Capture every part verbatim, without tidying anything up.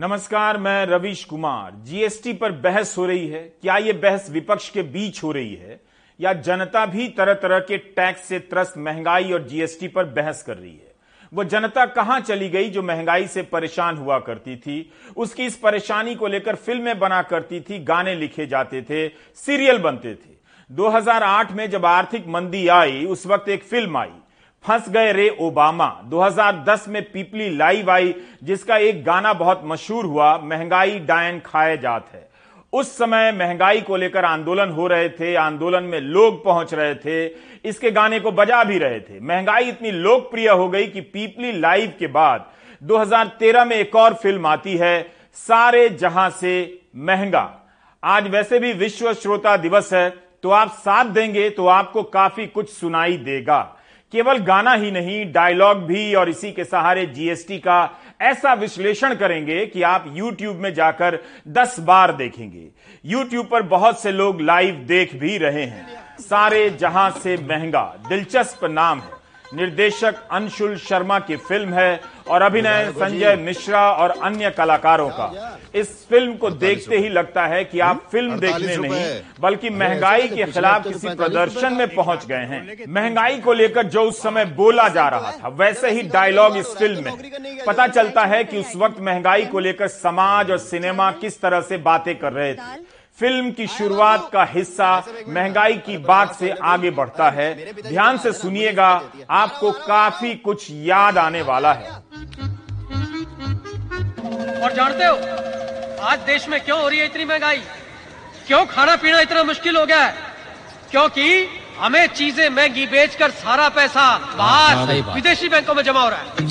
नमस्कार, मैं रविश कुमार। जीएसटी पर बहस हो रही है। क्या ये बहस विपक्ष के बीच हो रही है या जनता भी तरह तरह के टैक्स से त्रस्त महंगाई और जीएसटी पर बहस कर रही है? वो जनता कहां चली गई जो महंगाई से परेशान हुआ करती थी, उसकी इस परेशानी को लेकर फिल्में बना करती थी, गाने लिखे जाते थे, सीरियल बनते थे। दो हज़ार आठ में जब आर्थिक मंदी आई उस वक्त एक फिल्म आई फंस गए रे ओबामा। दो हज़ार दस में पीपली लाइव आई जिसका एक गाना बहुत मशहूर हुआ, महंगाई डायन खाए जात है। उस समय महंगाई को लेकर आंदोलन हो रहे थे, आंदोलन में लोग पहुंच रहे थे, इसके गाने को बजा भी रहे थे। महंगाई इतनी लोकप्रिय हो गई कि पीपली लाइव के बाद दो हज़ार तेरह में एक और फिल्म आती है सारे जहां से महंगा। आज वैसे भी विश्व श्रोता दिवस है, तो आप साथ देंगे तो आपको काफी कुछ सुनाई देगा। केवल गाना ही नहीं, डायलॉग भी, और इसी के सहारे जीएसटी का ऐसा विश्लेषण करेंगे कि आप YouTube में जाकर दस बार देखेंगे। YouTube पर बहुत से लोग लाइव देख भी रहे हैं। सारे जहां से महंगा दिलचस्प नाम है। निर्देशक अंशुल शर्मा की फिल्म है और अभिनय संजय मिश्रा और अन्य कलाकारों का। इस फिल्म को देखते ही लगता है कि आप फिल्म देखने नहीं बल्कि महंगाई के खिलाफ किसी प्रदर्शन में पहुंच गए हैं। महंगाई को लेकर जो उस समय बोला जा रहा था वैसे ही डायलॉग इस फिल्म में। पता चलता है कि उस वक्त महंगाई को लेकर समाज और सिनेमा किस तरह से बातें कर रहे थे। फिल्म की शुरुआत का हिस्सा महंगाई की बात से आगे बढ़ता है। ध्यान से सुनिएगा, आपको काफी कुछ याद आने वाला है। और जानते हो आज देश में क्यों हो रही है इतनी महंगाई, क्यों खाना पीना इतना मुश्किल हो गया है? क्योंकि हमें चीजें महंगी बेचकर सारा पैसा बाहर विदेशी बैंकों में जमा हो रहा है।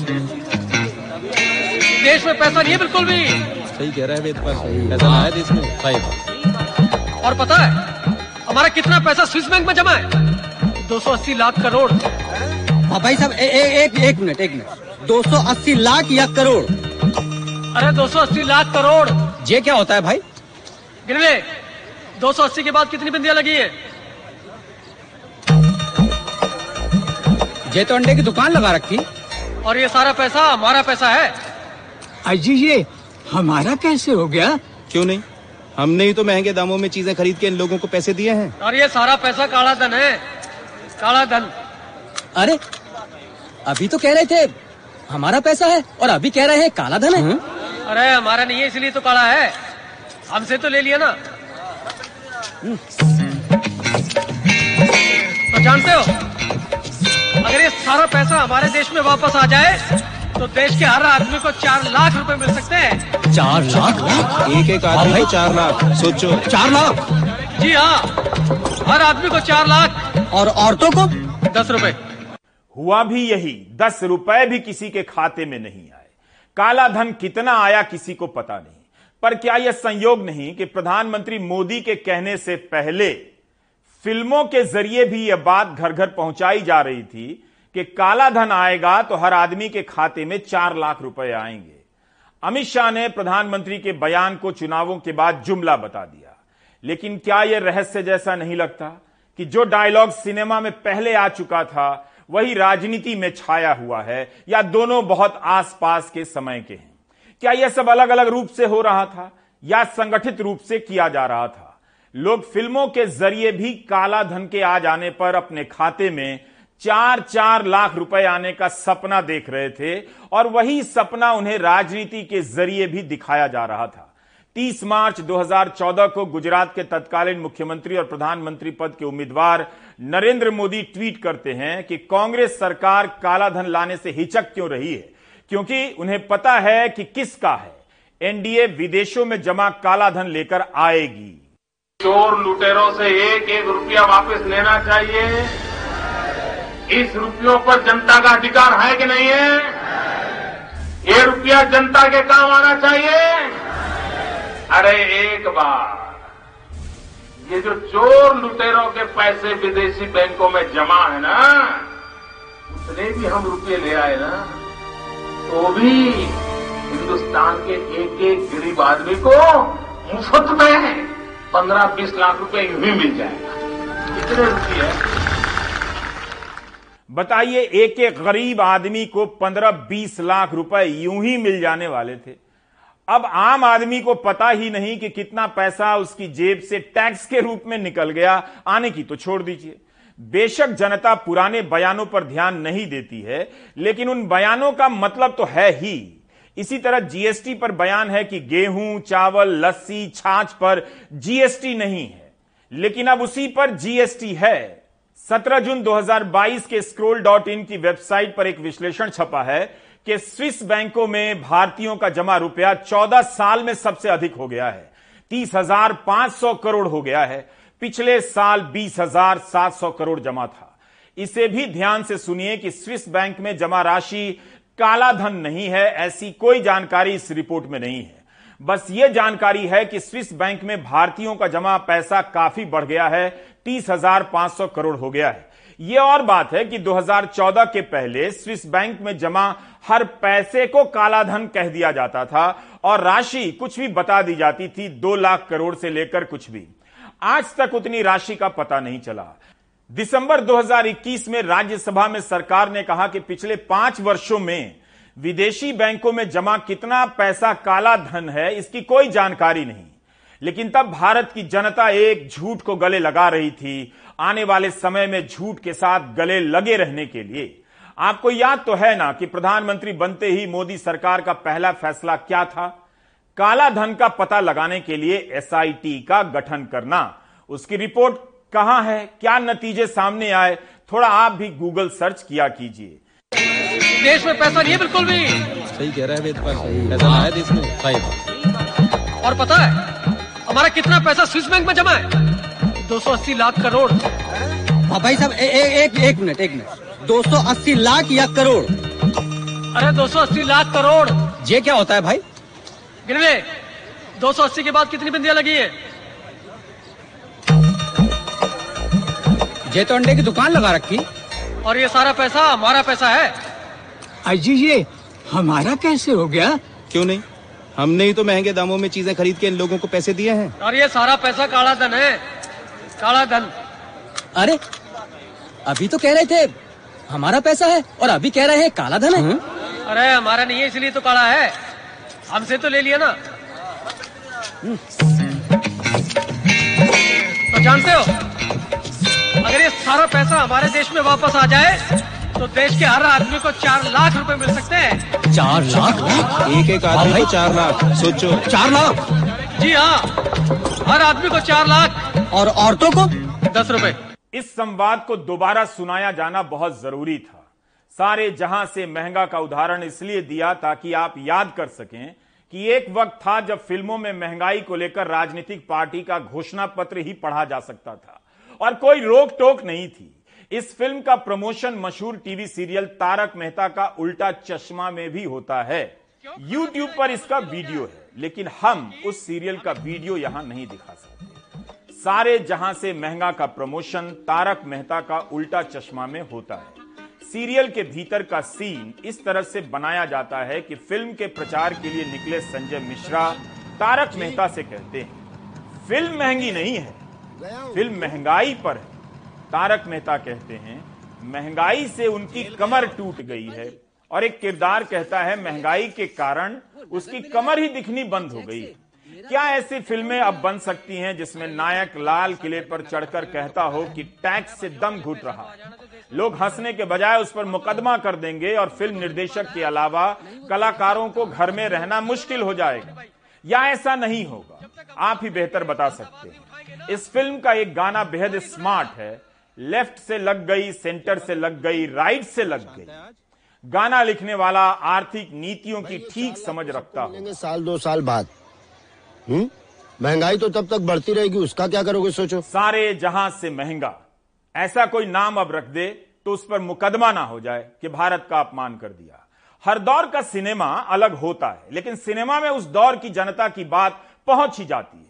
देश में पैसा नहीं है बिल्कुल भी। सही कह रहे हैं, पैसा ना है देश में। और पता है हमारा कितना पैसा स्विस बैंक में जमा है? दो सौ अस्सी लाख करोड़। भाई साहब एक मिनट एक मिनट, दो सौ अस्सी लाख या करोड़? अरे दो सौ अस्सी लाख करोड़ ये क्या होता है भाई? गिनवे, दो सौ अस्सी के बाद कितनी बिंदियां लगी है? ये तो अंडे की दुकान लगा रखी। और ये सारा पैसा हमारा पैसा है। अजी ये हमारा कैसे हो गया? क्यों नहीं, हमने ही तो महंगे दामों में चीजें खरीद के इन लोगों को पैसे दिए हैं। और ये सारा पैसा काला धन है, काला धन। अरे अभी तो कह रहे थे हमारा पैसा है और अभी कह रहे हैं काला धन है। अरे हमारा नहीं है इसलिए तो काला है, हमसे तो ले लिया ना। तो जानते हो अगर ये सारा पैसा हमारे देश में वापस आ जाए तो देश के हर आदमी को चार लाख रुपए मिल सकते हैं। चार लाख? एक एक आदमी को चार लाख? सोचो, चार लाख? जी हाँ, हर आदमी को चार लाख और औरतों को दस रुपए। हुआ भी यही, दस रुपए भी किसी के खाते में नहीं आए। काला धन कितना आया किसी को पता नहीं, पर क्या यह संयोग नहीं कि प्रधानमंत्री मोदी के कहने से पहले फिल्मों के जरिए भी यह बात घर घर पहुंचाई जा रही थी कि काला धन आएगा तो हर आदमी के खाते में चार लाख रुपए आएंगे। अमित शाह ने प्रधानमंत्री के बयान को चुनावों के बाद जुमला बता दिया, लेकिन क्या यह रहस्य जैसा नहीं लगता कि जो डायलॉग सिनेमा में पहले आ चुका था वही राजनीति में छाया हुआ है, या दोनों बहुत आसपास के समय के हैं? क्या यह सब अलग अलग रूप से हो रहा था या संगठित रूप से किया जा रहा था? लोग फिल्मों के जरिए भी काला धन के आ जाने पर अपने खाते में चार चार लाख रुपए आने का सपना देख रहे थे और वही सपना उन्हें राजनीति के जरिए भी दिखाया जा रहा था। तीस मार्च दो हज़ार चौदह को गुजरात के तत्कालीन मुख्यमंत्री और प्रधानमंत्री पद के उम्मीदवार नरेंद्र मोदी ट्वीट करते हैं कि कांग्रेस सरकार काला धन लाने से हिचक क्यों रही है, क्योंकि उन्हें पता है कि किसका है। एनडीए विदेशों में जमा काला धन लेकर आएगी। चोर लुटेरों से एक एक रुपया वापस लेना चाहिए। इस रुपयों पर जनता का अधिकार है कि नहीं है? ये रुपया जनता के काम आना चाहिए। अरे एक बार ये जो चोर लुटेरों के पैसे विदेशी बैंकों में जमा है ना, उतने भी हम रुपये ले आए ना, तो भी हिंदुस्तान के एक एक गरीब आदमी को मुफ्त में पंद्रह बीस लाख रुपए यूं ही मिल जाएगा। इतने रुपये, बताइए, एक एक गरीब आदमी को पंद्रह बीस लाख रुपए यूं ही मिल जाने वाले थे। अब आम आदमी को पता ही नहीं कि कितना पैसा उसकी जेब से टैक्स के रूप में निकल गया। आने की तो छोड़ दीजिए। बेशक जनता पुराने बयानों पर ध्यान नहीं देती है, लेकिन उन बयानों का मतलब तो है ही। इसी तरह जीएसटी पर बयान है कि गेहूं, चावल, लस्सी, छाछ पर जीएसटी नहीं है, लेकिन अब उसी पर जीएसटी है। सत्रह जून दो हज़ार बाईस के स्क्रोल डॉट इन की वेबसाइट पर एक विश्लेषण छपा है कि स्विस बैंकों में भारतीयों का जमा रुपया चौदह साल में सबसे अधिक हो गया है। तीस हज़ार पाँच सौ करोड़ हो गया है। पिछले साल बीस हज़ार सात सौ करोड़ जमा था। इसे भी ध्यान से सुनिए कि स्विस बैंक में जमा राशि काला धन नहीं है, ऐसी कोई जानकारी इस रिपोर्ट में नहीं है। बस ये जानकारी है कि स्विस बैंक में भारतीयों का जमा पैसा काफी बढ़ गया है, तीस हज़ार पाँच सौ करोड़ हो गया है। ये और बात है कि दो हज़ार चौदह के पहले स्विस बैंक में जमा हर पैसे को काला धन कह दिया जाता था और राशि कुछ भी बता दी जाती थी, दो लाख करोड़ से लेकर कुछ भी। आज तक उतनी राशि का पता नहीं चला। दिसंबर दो हज़ार इक्कीस में राज्यसभा में सरकार ने कहा कि पिछले पांच वर्षों में विदेशी बैंकों में जमा कितना पैसा काला धन है, इसकी कोई जानकारी नहीं। लेकिन तब भारत की जनता एक झूठ को गले लगा रही थी। आने वाले समय में झूठ के साथ गले लगे रहने के लिए आपको याद तो है ना कि प्रधानमंत्री बनते ही मोदी सरकार का पहला फैसला क्या था? काला धन का पता लगाने के लिए एसआईटी का गठन करना। उसकी रिपोर्ट कहां है, क्या नतीजे सामने आए, थोड़ा आप भी गूगल सर्च किया कीजिए। देश में पैसा नहीं है बिल्कुल भी। सही कह रहा है, पैसा आया देश में। सही। और पता है हमारा कितना पैसा स्विस बैंक में जमा है? दो सौ अस्सी लाख करोड़। भाई साहब एक मिनट एक मिनट दो सौ अस्सी लाख या करोड़? अरे दो सौ अस्सी लाख करोड़ ये क्या होता है भाई? गिनवे, दो सौ अस्सी के बाद कितनी बिंदियां लगी है? ये तो अंडे की दुकान लगा रखी। और ये सारा पैसा हमारा पैसा है। अजी ये हमारा कैसे हो गया? क्यों नहीं, हमने ही तो महंगे दामों में चीजें खरीद के इन लोगों को पैसे दिए हैं। और ये सारा पैसा काला धन है, काला धन। अरे अभी तो कह रहे थे हमारा पैसा है और अभी कह रहे हैं काला धन है। अरे हमारा नहीं है इसलिए तो काला है, हमसे तो ले लिया ना। तो जानते हो अगर ये सारा पैसा हमारे देश में वापस आ जाए तो देश के हर आदमी को चार लाख रुपए मिल सकते हैं। चार लाख? एक एक आदमी को चार लाख? सोचो, चार लाख? जी हाँ, हर आदमी को चार लाख और औरतों को दस रुपए। इस संवाद को दोबारा सुनाया जाना बहुत जरूरी था। सारे जहां से महंगा का उदाहरण इसलिए दिया ताकि आप याद कर सकें कि एक वक्त था जब फिल्मों में महंगाई को लेकर राजनीतिक पार्टी का घोषणा पत्र ही पढ़ा जा सकता था और कोई रोक टोक नहीं थी। इस फिल्म का प्रमोशन मशहूर टीवी सीरियल तारक मेहता का उल्टा चश्मा में भी होता है। YouTube पर इसका वीडियो है, लेकिन हम उस सीरियल का वीडियो यहां नहीं दिखा सकते। सारे जहां से महंगा का प्रमोशन तारक मेहता का उल्टा चश्मा में होता है। सीरियल के भीतर का सीन इस तरह से बनाया जाता है कि फिल्म के प्रचार के लिए निकले संजय मिश्रा तारक मेहता से कहते हैं, फिल्म महंगी नहीं है, फिल्म महंगाई पर है। तारक मेहता कहते हैं, महंगाई से उनकी कमर टूट गई है। और एक किरदार कहता है, महंगाई के कारण उसकी कमर ही दिखनी बंद हो गई। क्या ऐसी फिल्में अब बन सकती हैं जिसमें नायक लाल किले पर चढ़कर कहता हो कि टैक्स से दम घुट रहा? लोग हंसने के बजाय उस पर मुकदमा कर देंगे और फिल्म निर्देशक के अलावा कलाकारों को घर में रहना मुश्किल हो जाएगा। या ऐसा नहीं होगा, आप ही बेहतर बता सकते हैं। इस फिल्म का एक गाना बेहद स्मार्ट है। लेफ्ट से लग गई, सेंटर से लग गई, राइट से लग गई। गाना लिखने वाला आर्थिक नीतियों की ठीक समझ रखता हो। साल दो साल बाद हम्म महंगाई तो तब तक बढ़ती रहेगी, उसका क्या करोगे सोचो। सारे जहां से महंगा ऐसा कोई नाम अब रख दे तो उस पर मुकदमा ना हो जाए कि भारत का अपमान कर दिया। हर दौर का सिनेमा अलग होता है, लेकिन सिनेमा में उस दौर की जनता की बात पहुंच ही जाती है।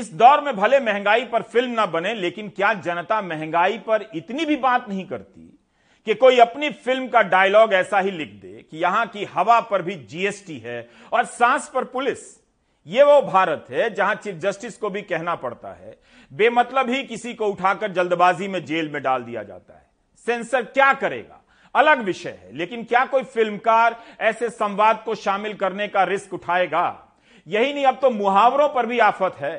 इस दौर में भले महंगाई पर फिल्म ना बने, लेकिन क्या जनता महंगाई पर इतनी भी बात नहीं करती कि कोई अपनी फिल्म का डायलॉग ऐसा ही लिख दे कि यहां की हवा पर भी जीएसटी है और सांस पर पुलिस। ये वो भारत है जहां चीफ जस्टिस को भी कहना पड़ता है, बेमतलब ही किसी को उठाकर जल्दबाजी में जेल में डाल दिया जाता है। सेंसर क्या करेगा अलग विषय है, लेकिन क्या कोई फिल्मकार ऐसे संवाद को शामिल करने का रिस्क उठाएगा? यही नहीं, अब तो मुहावरों पर भी आफत है।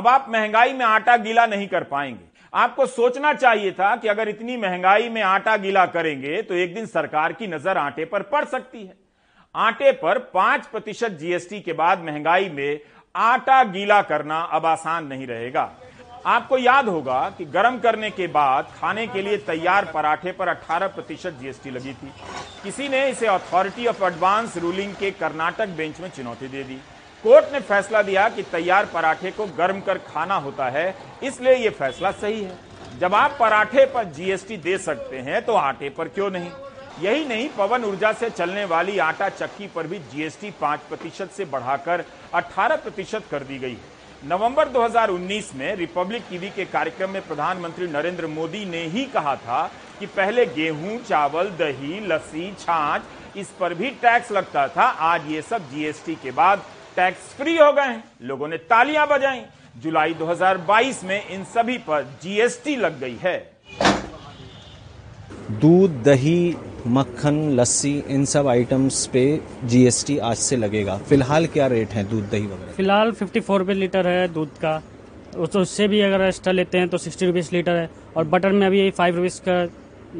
अब आप महंगाई में आटा गीला नहीं कर पाएंगे। आपको सोचना चाहिए था कि अगर इतनी महंगाई में आटा गीला करेंगे तो एक दिन सरकार की नजर आटे पर पड़ सकती है। आटे पर पांच प्रतिशत जीएसटी के बाद महंगाई में आटा गीला करना अब आसान नहीं रहेगा। आपको याद होगा कि गर्म करने के बाद खाने के लिए तैयार पराठे पर अठारह प्रतिशत जीएसटी लगी थी। किसी ने इसे अथॉरिटी ऑफ एडवांस रूलिंग के कर्नाटक बेंच में चुनौती दे दी। कोर्ट ने फैसला दिया कि तैयार पराठे को गर्म कर खाना होता है, इसलिए यह फैसला सही है। जब आप पराठे पर जीएसटी दे सकते हैं तो आटे पर क्यों नहीं। यही नहीं, पवन ऊर्जा से चलने वाली आटा चक्की पर भी जीएसटी पांच प्रतिशत से बढ़ाकर अठारह प्रतिशत कर दी गई है। नवंबर दो हज़ार उन्नीस में रिपब्लिक टीवी के कार्यक्रम में प्रधानमंत्री नरेंद्र मोदी ने ही कहा था कि पहले गेहूं, चावल, दही, लस्सी, छाछ इस पर भी टैक्स लगता था, आज ये सब जीएसटी के बाद टैक्स फ्री हो गए हैं। लोगों ने तालियां बजाई। जुलाई दो हज़ार बाईस में इन सभी पर जीएसटी लग गई है। दूध, दही, मक्खन, लस्सी, इन सब आइटम्स पे जीएसटी आज से लगेगा। फिलहाल क्या रेट है दूध, दही वगैरह? फिलहाल चौवन रुपये लीटर है दूध का, तो उससे भी अगर एक्स्ट्रा लेते हैं तो साठ रुपये लीटर है। और बटर में अभी पाँच रुपये का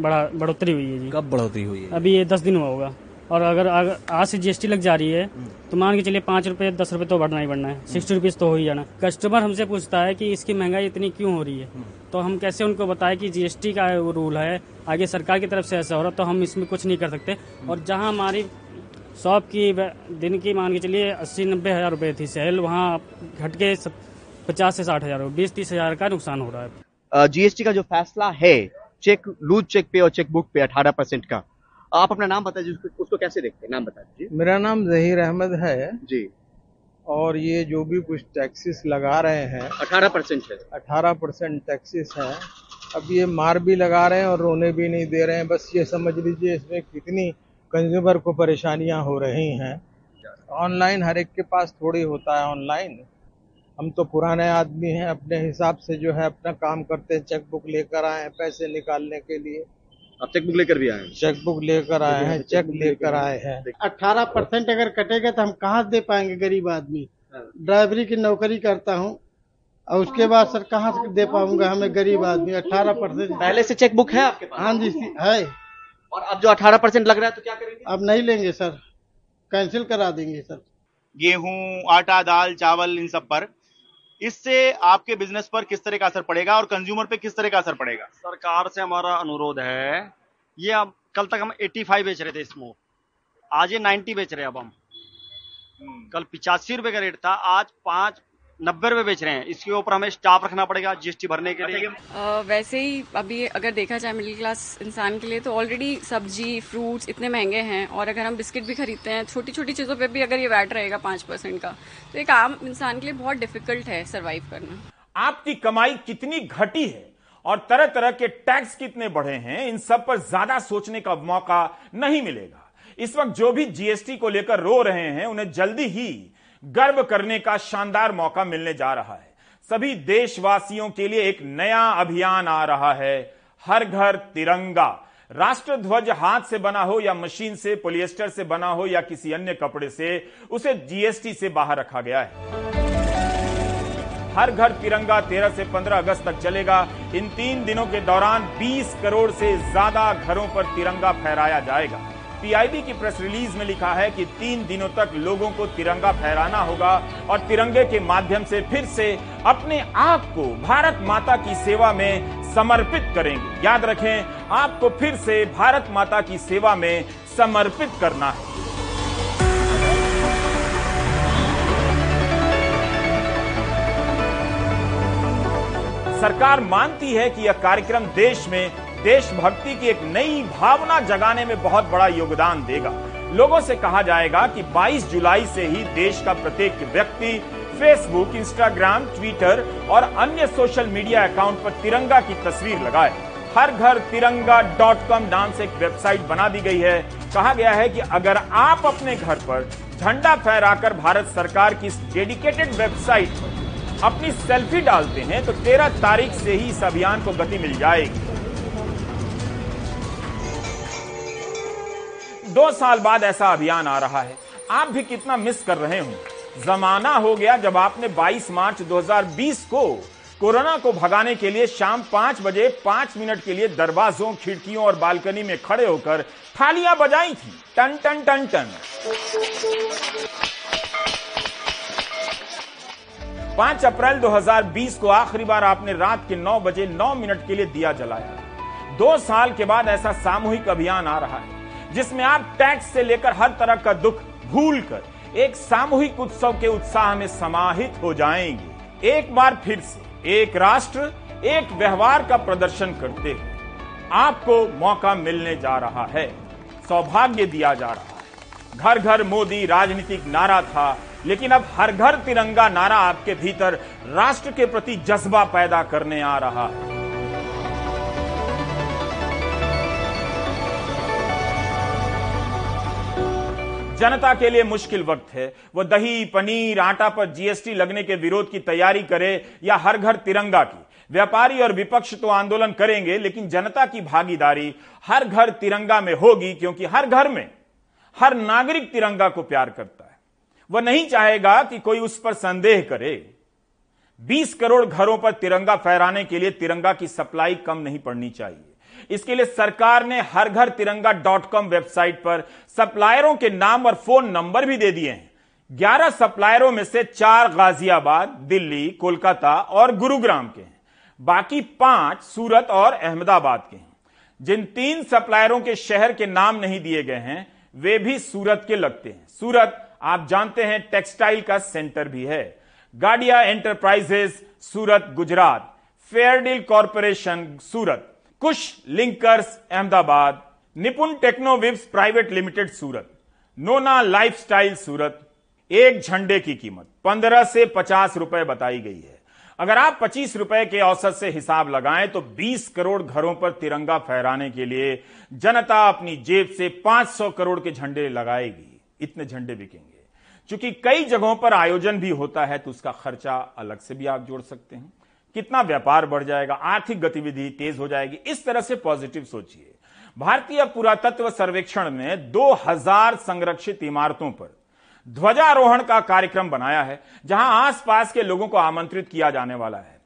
बढ़ा बढ़ोतरी हुई है जी। कब बढ़ोतरी हुई है? अभी ये दस दिन हुआ होगा। और अगर आज से जीएसटी लग जा रही है तो मान के चलिए पाँच रुपये दस रुपये तो बढ़ना ही बढ़ना है, सिक्सटी रुपीज़ तो हो ही जाना। कस्टमर हमसे पूछता है कि इसकी महंगाई इतनी क्यों हो रही है, तो हम कैसे उनको बताएं कि जीएसटी का रूल है, आगे सरकार की तरफ से ऐसा हो रहा है, तो हम इसमें कुछ नहीं कर सकते। और जहाँ हमारी शॉप की दिन की मान के चलिए अस्सी नब्बे हज़ार रुपये थी सेल, वहाँ घट के पचास से साठ हज़ार, बीस तीस हज़ार का नुकसान हो रहा है। जीएसटी का जो फैसला है चेक, लूज चेक पे और चेकबुक पे अठारह परसेंट का। आप अपना नाम बता दीजिए, उसको कैसे देखते हैं, नाम बता दीजिए। मेरा नाम जहीर अहमद है जी। और ये जो भी कुछ टैक्सेस लगा रहे हैं अठारह परसेंट है, अठारह परसेंट टैक्सेस है। अब ये मार भी लगा रहे हैं और रोने भी नहीं दे रहे हैं। बस ये समझ लीजिए इसमें कितनी कंज्यूमर को परेशानियां हो रही हैं। ऑनलाइन हर एक के पास थोड़ी होता है ऑनलाइन। हम तो पुराने आदमी हैं, अपने हिसाब से जो है अपना काम करते हैं। चेकबुक लेकर आए हैं पैसे निकालने के लिए। आप चेकबुक लेकर भी आए हैं? चेकबुक लेकर आए हैं, चेक लेकर आए हैं। अठारह परसेंट अगर कटेगा तो हम कहाँ दे पाएंगे गरीब आदमी। ड्राइवरी की नौकरी करता हूँ और उसके बाद सर कहाँ से दे पाऊंगा हमें गरीब आदमी अठारह परसेंट। पहले से चेकबुक है आपके पास? हाँ जी है। और अब जो अठारह परसेंट लग रहा है तो क्या करेंगे? अब नहीं लेंगे सर, कैंसिल करा देंगे सर। गेहूँ, आटा, दाल, चावल, इन सब पर, इससे आपके बिजनेस पर किस तरह का असर पड़ेगा और कंज्यूमर पे किस तरह का असर पड़ेगा? सरकार से हमारा अनुरोध है, ये अब कल तक हम पचासी बेच रहे थे इसमें, आज ये नब्बे बेच रहे हैं। अब हम कल पिचासी रुपए का रेट था, आज पाँच नब्बे रुपए बेच रहे हैं। इसके ऊपर हमें स्टाफ रखना पड़ेगा जीएसटी भरने के लिए। आ, वैसे ही अभी अगर देखा जाए मिडिल क्लास इंसान के लिए तो ऑलरेडी सब्जी, फ्रूट्स इतने महंगे हैं, और अगर हम बिस्किट भी खरीदते हैं छोटी छोटी चीजों पे भी अगर ये वैट रहेगा पांच परसेंट का, तो एक आम इंसान के लिए बहुत डिफिकल्ट है सर्वाइव करना। आपकी कमाई कितनी घटी है और तरह तरह के टैक्स कितने बढ़े हैं, इन सब पर ज्यादा सोचने का मौका नहीं मिलेगा। इस वक्त जो भी जीएसटी को लेकर रो रहे हैं उन्हें जल्दी ही गर्व करने का शानदार मौका मिलने जा रहा है। सभी देशवासियों के लिए एक नया अभियान आ रहा है, हर घर तिरंगा। राष्ट्रध्वज हाथ से बना हो या मशीन से, पॉलिएस्टर से बना हो या किसी अन्य कपड़े से, उसे जीएसटी से बाहर रखा गया है। हर घर तिरंगा तेरह से पंद्रह अगस्त तक चलेगा। इन तीन दिनों के दौरान बीस करोड़ से ज्यादा घरों पर तिरंगा फहराया जाएगा। पीआईबी की प्रेस रिलीज में लिखा है कि तीन दिनों तक लोगों को तिरंगा फहराना होगा और तिरंगे के माध्यम से फिर से अपने आप को भारत माता की सेवा में समर्पित करेंगे। याद रखें, आपको फिर से भारत माता की सेवा में समर्पित करना है। सरकार मानती है कि यह कार्यक्रम देश में देशभक्ति की एक नई भावना जगाने में बहुत बड़ा योगदान देगा। लोगों से कहा जाएगा कि बाईस जुलाई से ही देश का प्रत्येक व्यक्ति फेसबुक, इंस्टाग्राम, ट्विटर और अन्य सोशल मीडिया अकाउंट पर तिरंगा की तस्वीर लगाए। हर घर तिरंगा डॉट कॉम नाम से एक वेबसाइट बना दी गई है। कहा गया है कि अगर आप अपने घर पर झंडा फहराकर भारत सरकार की इस डेडिकेटेड वेबसाइट पर अपनी सेल्फी डालते हैं तो तेरह तारीख से ही इस अभियान को गति मिल जाएगी। दो साल बाद ऐसा अभियान आ रहा है। आप भी कितना मिस कर रहे होंगे। जमाना हो गया जब आपने बाईस मार्च दो हज़ार बीस को कोरोना को भगाने के लिए शाम पांच बजे पांच मिनट के लिए दरवाजों, खिड़कियों और बालकनी में खड़े होकर थालियां बजाई थी, टन टन टन टन। पांच अप्रैल दो हज़ार बीस को आखिरी बार आपने रात के नौ बजे नौ मिनट के लिए दिया जलाया। दो साल के बाद ऐसा सामूहिक अभियान आ रहा है जिसमें आप टैक्स से लेकर हर तरह का दुख भूल कर एक सामूहिक उत्सव के उत्साह में समाहित हो जाएंगे। एक बार फिर से एक राष्ट्र एक व्यवहार का प्रदर्शन करते हुए आपको मौका मिलने जा रहा है, सौभाग्य दिया जा रहा है। घर घर मोदी राजनीतिक नारा था, लेकिन अब हर घर तिरंगा नारा आपके भीतर राष्ट्र के प्रति जज्बा पैदा करने आ रहा है। जनता के लिए मुश्किल वक्त है, वो दही, पनीर, आटा पर जीएसटी लगने के विरोध की तैयारी करे या हर घर तिरंगा की। व्यापारी और विपक्ष तो आंदोलन करेंगे, लेकिन जनता की भागीदारी हर घर तिरंगा में होगी, क्योंकि हर घर में हर नागरिक तिरंगा को प्यार करता है। वह नहीं चाहेगा कि कोई उस पर संदेह करे। बीस करोड़ घरों पर तिरंगा फहराने के लिए तिरंगा की सप्लाई कम नहीं पड़नी चाहिए। इसके लिए सरकार ने हर घर तिरंगा डॉट कॉम वेबसाइट पर सप्लायरों के नाम और फोन नंबर भी दे दिए हैं। ग्यारह सप्लायरों में से चार गाजियाबाद, दिल्ली, कोलकाता और गुरुग्राम के हैं, बाकी पांच सूरत और अहमदाबाद के हैं। जिन तीन सप्लायरों के शहर के नाम नहीं दिए गए हैं वे भी सूरत के लगते हैं। सूरत आप जानते हैं टेक्सटाइल का सेंटर भी है। Gadia enterprises Surat Gujarat, Fairdeal corporation Surat, Kush linkers Ahmedabad, Nipun टेक्नोविव्स private limited Surat, नोना लाइफस्टाइल सूरत। एक झंडे की कीमत पंद्रह से पचास रुपए बताई गई है। अगर आप पच्चीस रुपए के औसत से हिसाब लगाएं तो बीस करोड़ घरों पर तिरंगा फहराने के लिए जनता अपनी जेब से पांच सौ करोड़ के झंडे लगाएगी। इतने झंडे बिकेंगे। चूंकि कई जगहों पर आयोजन भी होता है तो उसका खर्चा अलग से भी आप जोड़ सकते हैं। कितना व्यापार बढ़ जाएगा, आर्थिक गतिविधि तेज हो जाएगी। इस तरह से पॉजिटिव सोचिए। भारतीय पुरातत्व सर्वेक्षण ने दो हज़ार संरक्षित इमारतों पर ध्वजारोहण का कार्यक्रम बनाया है, जहां आसपास के लोगों को आमंत्रित किया जाने वाला है।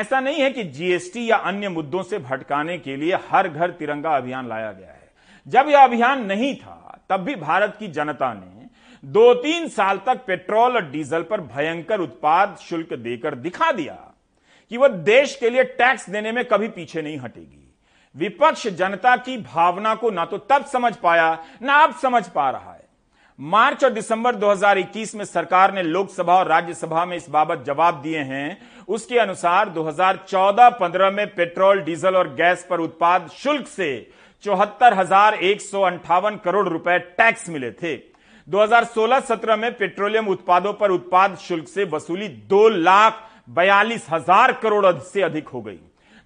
ऐसा नहीं है कि जीएसटी या अन्य मुद्दों से भटकाने के लिए हर घर तिरंगा अभियान लाया गया है। जब यह अभियान नहीं था तब भी भारत की जनता ने दो तीन साल तक पेट्रोल और डीजल पर भयंकर उत्पाद शुल्क देकर दिखा दिया कि वह देश के लिए टैक्स देने में कभी पीछे नहीं हटेगी। विपक्ष जनता की भावना को ना तो तब समझ पाया ना अब समझ पा रहा है। मार्च और दिसंबर दो हज़ार इक्कीस में सरकार ने लोकसभा और राज्यसभा में इस बाबत जवाब दिए हैं। उसके अनुसार दो हज़ार चौदह पंद्रह में पेट्रोल, डीजल और गैस पर उत्पाद शुल्क से चौहत्तर हजार एक सौ अंठावन करोड़ रुपए टैक्स मिले थे। दो हज़ार सोलह सत्रह में पेट्रोलियम उत्पादों पर उत्पाद शुल्क से वसूली दो लाख बयालीस हजार करोड़ से अधिक हो गई।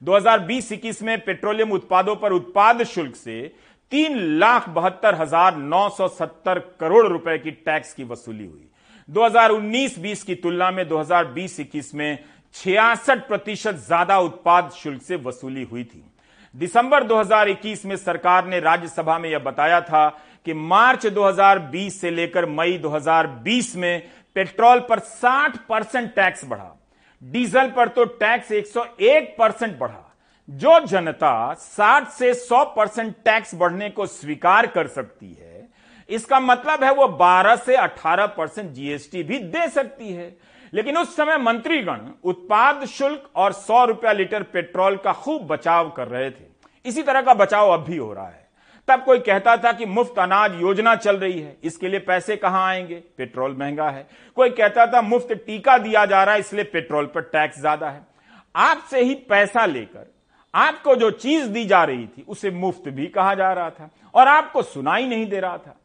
दो हज़ार बीस इक्कीस में पेट्रोलियम उत्पादों पर उत्पाद शुल्क से तीन लाख बहत्तर हजार नौ सौ सत्तर करोड़ रुपए की टैक्स की वसूली हुई। दो हज़ार उन्नीस बीस की तुलना में दो हज़ार बीस इक्कीस में छियासठ प्रतिशत ज्यादा उत्पाद शुल्क से वसूली हुई थी। दिसंबर दो हज़ार इक्कीस में सरकार ने राज्यसभा में यह बताया था कि मार्च दो हज़ार बीस से लेकर मई दो हज़ार बीस में पेट्रोल पर साठ परसेंट टैक्स बढ़ा, डीजल पर तो टैक्स एक सौ एक परसेंट बढ़ा। जो जनता साठ से सौ परसेंट टैक्स बढ़ने को स्वीकार कर सकती है, इसका मतलब है वो बारह से अठारह परसेंट जीएसटी भी दे सकती है। लेकिन उस समय मंत्रीगण उत्पाद शुल्क और सौ रुपया लीटर पेट्रोल का खूब बचाव कर रहे थे। इसी तरह का बचाव अब भी हो रहा है। तब कोई कहता था कि मुफ्त अनाज योजना चल रही है, इसके लिए पैसे कहां आएंगे, पेट्रोल महंगा है। कोई कहता था मुफ्त टीका दिया जा रहा है, इसलिए पेट्रोल पर टैक्स ज्यादा है। आपसे ही पैसा लेकर आपको जो चीज दी जा रही थी उसे मुफ्त भी कहा जा रहा था और आपको सुनाई नहीं दे रहा था।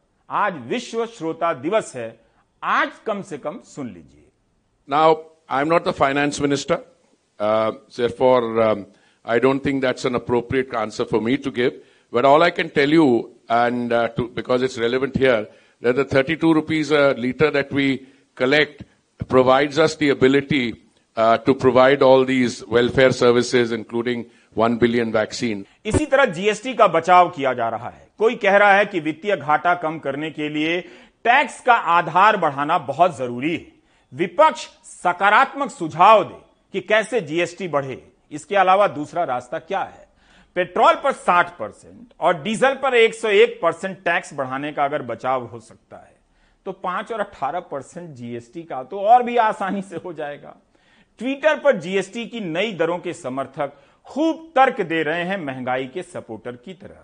आज विश्व श्रोता दिवस है, आज कम से कम सुन लीजिए। Now I am not the finance minister, therefore I don't think that's an appropriate answer for me to give. But all I can tell you, and uh, to, because it's relevant here, that the thirty-two rupees a litre that we collect provides us the ability uh, to provide all these welfare services, including one billion vaccine. इसी तरह GST का बचाव किया जा रहा है। कोई कह रहा है कि वित्तीय घाटा कम करने के लिए टैक्स का आधार बढ़ाना बहुत जरूरी है। विपक्ष सकारात्मक सुझाव दे कि कैसे जीएसटी बढ़े, इसके अलावा दूसरा रास्ता क्या है। पेट्रोल पर साठ परसेंट और डीजल पर एक सौ एक परसेंट टैक्स बढ़ाने का अगर बचाव हो सकता है तो पांच और अठारह परसेंट जीएसटी का तो और भी आसानी से हो जाएगा। ट्विटर पर जीएसटी की नई दरों के समर्थक खूब तर्क दे रहे हैं महंगाई के सपोर्टर की तरह।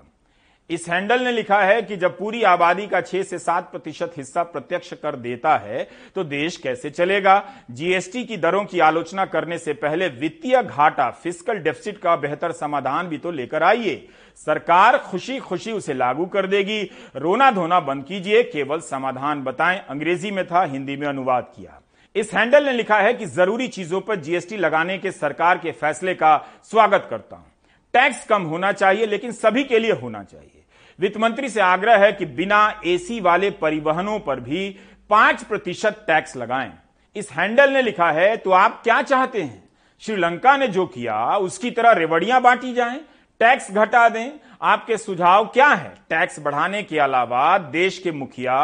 इस हैंडल ने लिखा है कि जब पूरी आबादी का छह से सात प्रतिशत हिस्सा प्रत्यक्ष कर देता है तो देश कैसे चलेगा। जीएसटी की दरों की आलोचना करने से पहले वित्तीय घाटा फिस्कल डेफिसिट का बेहतर समाधान भी तो लेकर आइए। सरकार खुशी खुशी उसे लागू कर देगी, रोना धोना बंद कीजिए, केवल समाधान बताएं। अंग्रेजी में था, हिंदी में अनुवाद किया। इस हैंडल ने लिखा है कि जरूरी चीजों पर जीएसटी लगाने के सरकार के फैसले का स्वागत करता हूं। टैक्स कम होना चाहिए लेकिन सभी के लिए होना चाहिए। वित्त मंत्री से आग्रह है कि बिना एसी वाले परिवहनों पर भी पांच प्रतिशत टैक्स लगाएं। इस हैंडल ने लिखा है तो आप क्या चाहते हैं, श्रीलंका ने जो किया उसकी तरह रेवड़ियां बांटी जाएं, टैक्स घटा दें। आपके सुझाव क्या है? टैक्स बढ़ाने के अलावा देश के मुखिया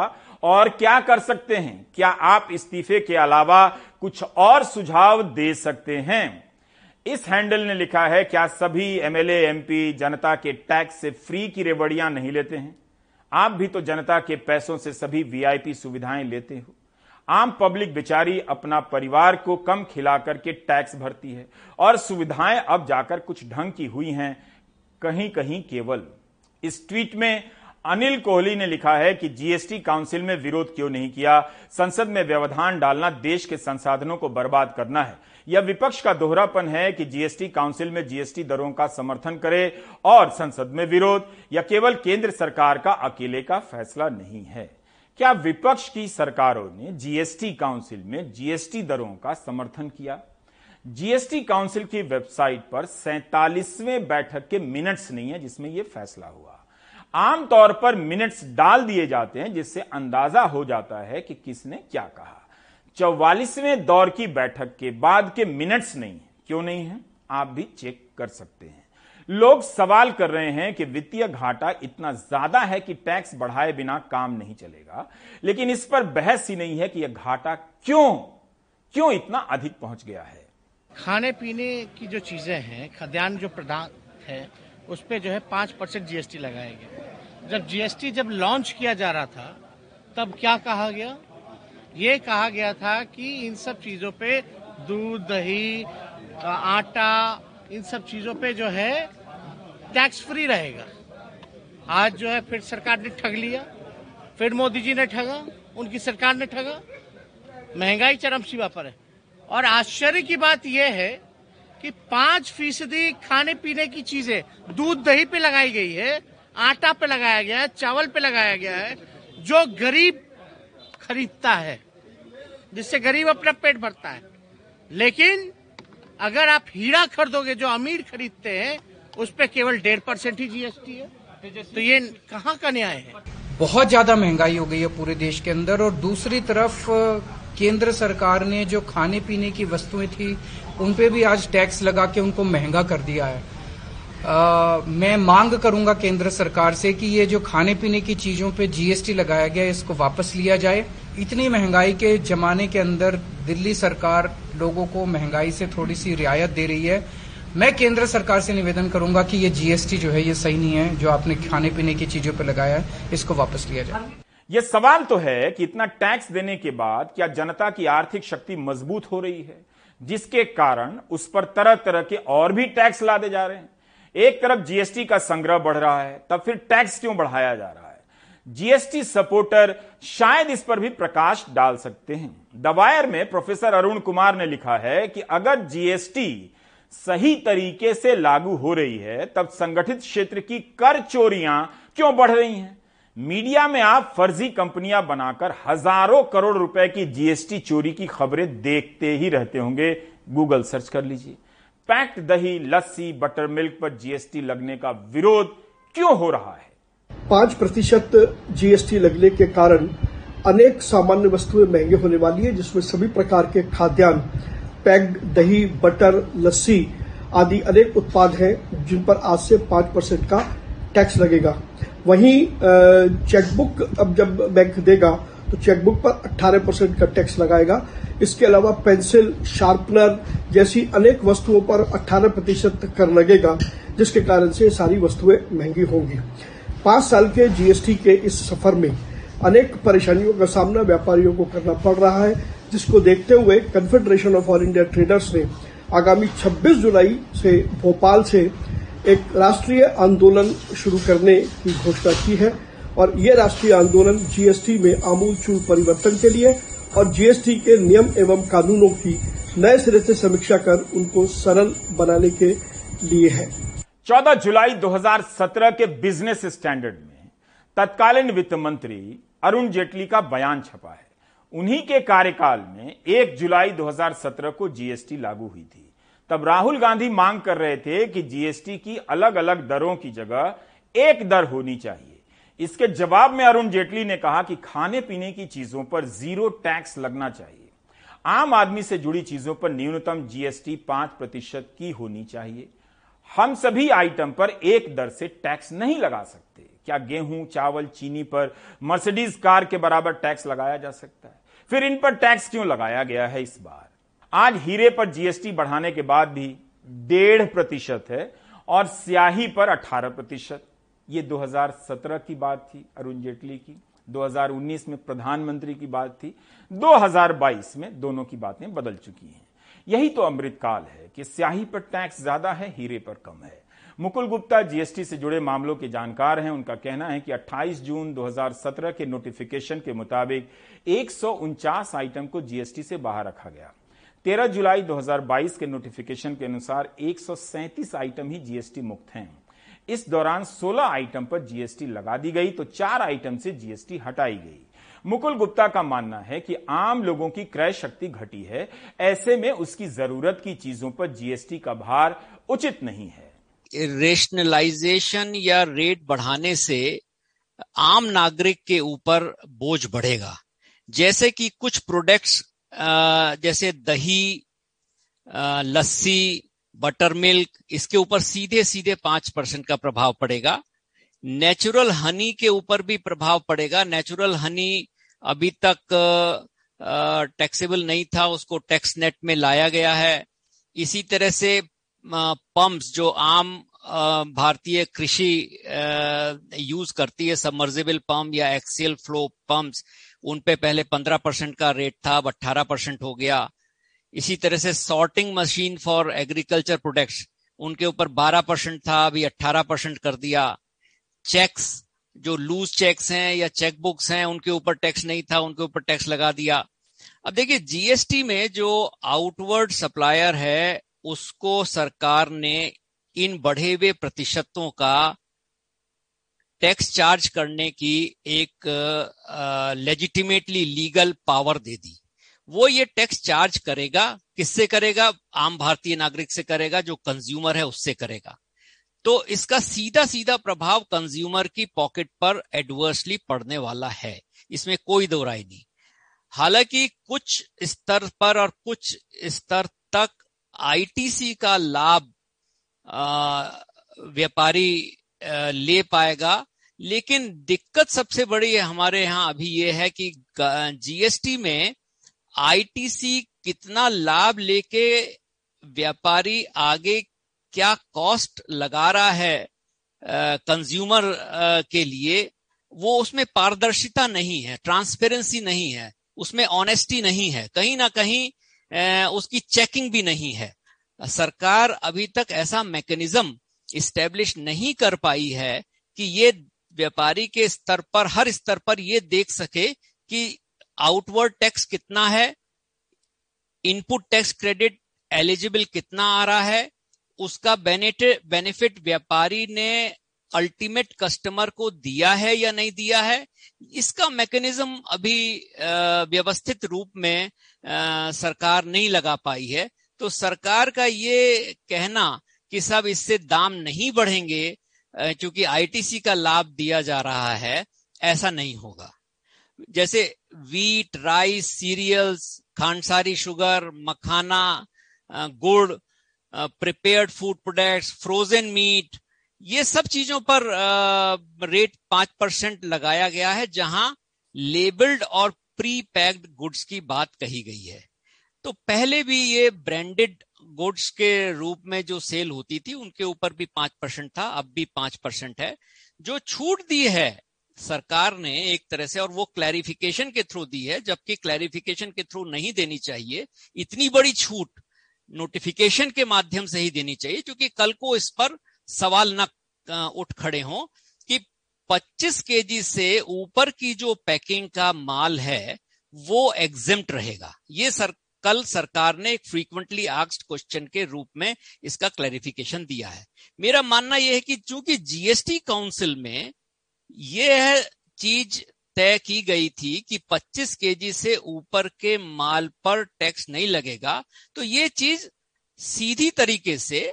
और क्या कर सकते हैं? क्या आप इस्तीफे के अलावा कुछ और सुझाव दे सकते हैं? इस हैंडल ने लिखा है क्या सभी एमएलए एमपी जनता के टैक्स से फ्री की रेवड़ियां नहीं लेते हैं? आप भी तो जनता के पैसों से सभी वीआईपी सुविधाएं लेते हो। आम पब्लिक बेचारी अपना परिवार को कम खिला करके टैक्स भरती है और सुविधाएं अब जाकर कुछ ढंग की हुई हैं, कहीं कहीं केवल। इस ट्वीट में अनिल कोहली ने लिखा है कि जीएसटी काउंसिल में विरोध क्यों नहीं किया, संसद में व्यवधान डालना देश के संसाधनों को बर्बाद करना है। यह विपक्ष का दोहरापन है कि जीएसटी काउंसिल में जीएसटी दरों का समर्थन करे और संसद में विरोध। यह केवल केंद्र सरकार का अकेले का फैसला नहीं है। क्या विपक्ष की सरकारों ने जीएसटी काउंसिल में जीएसटी दरों का समर्थन किया? जीएसटी काउंसिल की वेबसाइट पर सैंतालीसवें बैठक के मिनट्स नहीं है जिसमें यह फैसला हुआ। आमतौर पर मिनट्स डाल दिए जाते हैं जिससे अंदाजा हो जाता है कि किसने क्या कहा। चौवालीसवें दौर की बैठक के बाद के मिनट्स नहीं है। क्यों नहीं है? आप भी चेक कर सकते हैं। लोग सवाल कर रहे हैं कि वित्तीय घाटा इतना ज्यादा है कि टैक्स बढ़ाए बिना काम नहीं चलेगा, लेकिन इस पर बहस ही नहीं है कि यह घाटा क्यों क्यों इतना अधिक पहुंच गया है। खाने पीने की जो चीजें हैं, खाद्यान्न जो पदार्थ है, उस पर जो है पाँच परसेंट जीएसटी लगाया गया। जब जीएसटी जब लॉन्च किया जा रहा था तब क्या कहा गया? ये कहा गया था कि इन सब चीज़ों पे दूध, दही, आटा, इन सब चीज़ों पे जो है टैक्स फ्री रहेगा। आज जो है फिर सरकार ने ठग लिया, फिर मोदी जी ने ठगा, उनकी सरकार ने ठगा। महंगाई चरम सीमा पर है और आश्चर्य की बात यह है कि पांच फीसदी खाने पीने की चीजें दूध दही पे लगाई गई है, आटा पे लगाया गया है, चावल पे लगाया गया है, जो गरीब खरीदता है, जिससे गरीब अपना पेट भरता है। लेकिन अगर आप हीरा खरीदोगे जो अमीर खरीदते हैं, उस पे केवल डेढ़ परसेंट ही जीएसटी है। तो ये कहाँ का न्याय है? बहुत ज्यादा महंगाई हो गई है पूरे देश के अंदर। और दूसरी तरफ केंद्र सरकार ने जो खाने पीने की वस्तुएं थी उन पे भी आज टैक्स लगा के उनको महंगा कर दिया है। आ, मैं मांग करूंगा केंद्र सरकार से कि ये जो खाने पीने की चीजों पे जीएसटी लगाया गया है इसको वापस लिया जाए। इतनी महंगाई के जमाने के अंदर दिल्ली सरकार लोगों को महंगाई से थोड़ी सी रियायत दे रही है। मैं केंद्र सरकार से निवेदन करूंगा कि ये जीएसटी जो है ये सही नहीं है, जो आपने खाने पीने की चीजों पर लगाया है इसको वापस लिया जाए। यह सवाल तो है कि इतना टैक्स देने के बाद क्या जनता की आर्थिक शक्ति मजबूत हो रही है, जिसके कारण उस पर तरह तरह के और भी टैक्स लादे जा रहे हैं। एक तरफ जीएसटी का संग्रह बढ़ रहा है, तब फिर टैक्स क्यों बढ़ाया जा रहा है? जीएसटी सपोर्टर शायद इस पर भी प्रकाश डाल सकते हैं। द वायर में प्रोफेसर अरुण कुमार ने लिखा है कि अगर जीएसटी सही तरीके से लागू हो रही है तब संगठित क्षेत्र की कर चोरियां क्यों बढ़ रही हैं? मीडिया में आप फर्जी कंपनियां बनाकर हजारों करोड़ रुपए की जीएसटी चोरी की खबरें देखते ही रहते होंगे। गूगल सर्च कर लीजिए। पैक्ड दही, लस्सी, बटर मिल्क पर जीएसटी लगने का विरोध क्यों हो रहा है? पांच प्रतिशत जीएसटी लगने के कारण अनेक सामान्य वस्तुएं महंगे होने वाली है, जिसमें सभी प्रकार के खाद्यान्न, पैक्ड दही, बटर, लस्सी आदि अनेक उत्पाद हैं जिन पर आज से पांच परसेंट का टैक्स लगेगा। वहीं चेकबुक अब जब बैंक देगा तो चेकबुक पर अठारह परसेंट का टैक्स लगाएगा। इसके अलावा पेंसिल, शार्पनर जैसी अनेक वस्तुओं पर अठारह प्रतिशत तक कर लगेगा, जिसके कारण से सारी वस्तुएं महंगी होंगी। पांच साल के जीएसटी के इस सफर में अनेक परेशानियों का सामना व्यापारियों को करना पड़ रहा है, जिसको देखते हुए confederation of all India traders ने आगामी छब्बीस जुलाई से भोपाल से एक राष्ट्रीय आंदोलन शुरू करने की घोषणा की है। और ये राष्ट्रीय आंदोलन जीएसटी में आमूलचूल परिवर्तन के लिए और जीएसटी के नियम एवं कानूनों की नए सिरे से समीक्षा कर उनको सरल बनाने के लिए है। चौदह जुलाई दो हज़ार सत्रह के बिजनेस स्टैंडर्ड में तत्कालीन वित्त मंत्री अरुण जेटली का बयान छपा है। उन्हीं के कार्यकाल में एक जुलाई दो हज़ार सत्रह को जीएसटी लागू हुई थी। तब राहुल गांधी मांग कर रहे थे कि जीएसटी की अलग अलग दरों की जगह एक दर होनी चाहिए। इसके जवाब में अरुण जेटली ने कहा कि खाने पीने की चीजों पर जीरो टैक्स लगना चाहिए, आम आदमी से जुड़ी चीजों पर न्यूनतम जीएसटी पांच प्रतिशत की होनी चाहिए, हम सभी आइटम पर एक दर से टैक्स नहीं लगा सकते। क्या गेहूं, चावल, चीनी पर मर्सिडीज कार के बराबर टैक्स लगाया जा सकता है? फिर इन पर टैक्स क्यों लगाया गया है? इस बार आज हीरे पर जीएसटी बढ़ाने के बाद भी डेढ़ प्रतिशत है और स्याही पर अठारह प्रतिशत। ये दो हज़ार सत्रह की बात थी अरुण जेटली की, दो हज़ार उन्नीस में प्रधानमंत्री की बात थी, दो हज़ार बाईस में दोनों की बातें बदल चुकी हैं। यही तो अमृतकाल है कि स्याही पर टैक्स ज्यादा है, हीरे पर कम है। मुकुल गुप्ता जीएसटी से जुड़े मामलों के जानकार हैं। उनका कहना है कि अट्ठाईस जून दो हज़ार सत्रह के नोटिफिकेशन के मुताबिक एक सौ उनचास आइटम को जीएसटी से बाहर रखा गया। तेरह जुलाई दो हज़ार बाईस के नोटिफिकेशन के अनुसार एक सौ सैंतीस आइटम ही जीएसटी मुक्त हैं। इस दौरान सोलह आइटम पर जीएसटी लगा दी गई तो चार आइटम से जीएसटी हटाई गई। मुकुल गुप्ता का मानना है कि आम लोगों की क्रय शक्ति घटी है, ऐसे में उसकी जरूरत की चीजों पर जीएसटी का भार उचित नहीं है। रेशनलाइजेशन या रेट बढ़ाने से आम नागरिक के ऊपर बोझ बढ़ेगा, जैसे कि कुछ प्रोडक्ट्स जैसे दही, लस्सी, बटर मिल्क, इसके ऊपर सीधे सीधे पांच परसेंट का प्रभाव पड़ेगा। नेचुरल हनी के ऊपर भी प्रभाव पड़ेगा। नेचुरल हनी अभी तक टैक्सेबल नहीं था, उसको टैक्स नेट में लाया गया है। इसी तरह से पंप्स जो आम भारतीय कृषि यूज करती है, सबमर्सिबल पंप या एक्सियल फ्लो पंप्स, उन पे पहले पंद्रह परसेंट का रेट था, अब अट्ठारह परसेंट हो गया। इसी तरह से sorting machine for agriculture products, उनके ऊपर बारह परसेंट था, अभी अठारह परसेंट कर दिया। चेक्स, जो लूज चेक्स हैं या चेक बुक्स हैं, उनके ऊपर टैक्स नहीं था, उनके ऊपर टैक्स लगा दिया। अब देखिए, जीएसटी में जो आउटवर्ड सप्लायर है उसको सरकार ने इन बढ़े हुए प्रतिशतों का टैक्स चार्ज करने की एक लेजिटिमेटली लीगल पावर दे दी। वो ये टैक्स चार्ज करेगा, किससे करेगा? आम भारतीय नागरिक से करेगा, जो कंज्यूमर है उससे करेगा। तो इसका सीधा सीधा प्रभाव कंज्यूमर की पॉकेट पर एडवर्सली पड़ने वाला है, इसमें कोई दो राय नहीं। हालांकि कुछ स्तर पर और कुछ स्तर तक आईटीसी का लाभ व्यापारी आ, ले पाएगा, लेकिन दिक्कत सबसे बड़ी है हमारे यहाँ अभी ये है कि जीएसटी में आईटीसी कितना लाभ लेके व्यापारी आगे क्या कॉस्ट लगा रहा है कंज्यूमर के लिए, वो उसमें पारदर्शिता नहीं है, ट्रांसपेरेंसी नहीं है, उसमें ऑनेस्टी नहीं है, कहीं ना कहीं आ, उसकी चेकिंग भी नहीं है। सरकार अभी तक ऐसा मैकेनिज्म इस्टेब्लिश नहीं कर पाई है कि ये व्यापारी के स्तर पर, हर स्तर पर ये देख सके कि आउटवर्ड टैक्स कितना है, इनपुट टैक्स क्रेडिट एलिजिबल कितना आ रहा है, उसका बेनिफिट व्यापारी ने अल्टीमेट कस्टमर को दिया है या नहीं दिया है। इसका मैकेनिज्म अभी व्यवस्थित रूप में सरकार नहीं लगा पाई है। तो सरकार का ये कहना कि सब इससे दाम नहीं बढ़ेंगे क्योंकि आईटीसी का लाभ दिया जा रहा है, ऐसा नहीं होगा। जैसे wheat, rice, cereals, khandsari sugar, makhana, गुड़, prepared food products, frozen meat, ये सब चीजों पर रेट पांच परसेंट लगाया गया है, जहां लेबल्ड और प्री पैक्ड गुड्स की बात कही गई है। तो पहले भी ये ब्रांडेड गुड्स के रूप में जो सेल होती थी उनके ऊपर भी पांच परसेंट था, अब भी पांच परसेंट है। जो छूट दी है सरकार ने एक तरह से, और वो क्लैरिफिकेशन के थ्रू दी है, जबकि क्लैरिफिकेशन के थ्रू नहीं देनी चाहिए, इतनी बड़ी छूट नोटिफिकेशन के माध्यम से ही देनी चाहिए, क्योंकि कल को इस पर सवाल न उठ खड़े हों कि पच्चीस केजी से ऊपर की जो पैकिंग का माल है वो एग्जेम्प्ट रहेगा। ये सर, कल सरकार ने एक फ्रीक्वेंटली आस्क्ड क्वेश्चन के रूप में इसका क्लैरिफिकेशन दिया है। मेरा मानना यह है कि चूंकि जीएसटी काउंसिल में यह चीज तय की गई थी कि पच्चीस केजी से ऊपर के माल पर टैक्स नहीं लगेगा, तो ये चीज सीधी तरीके से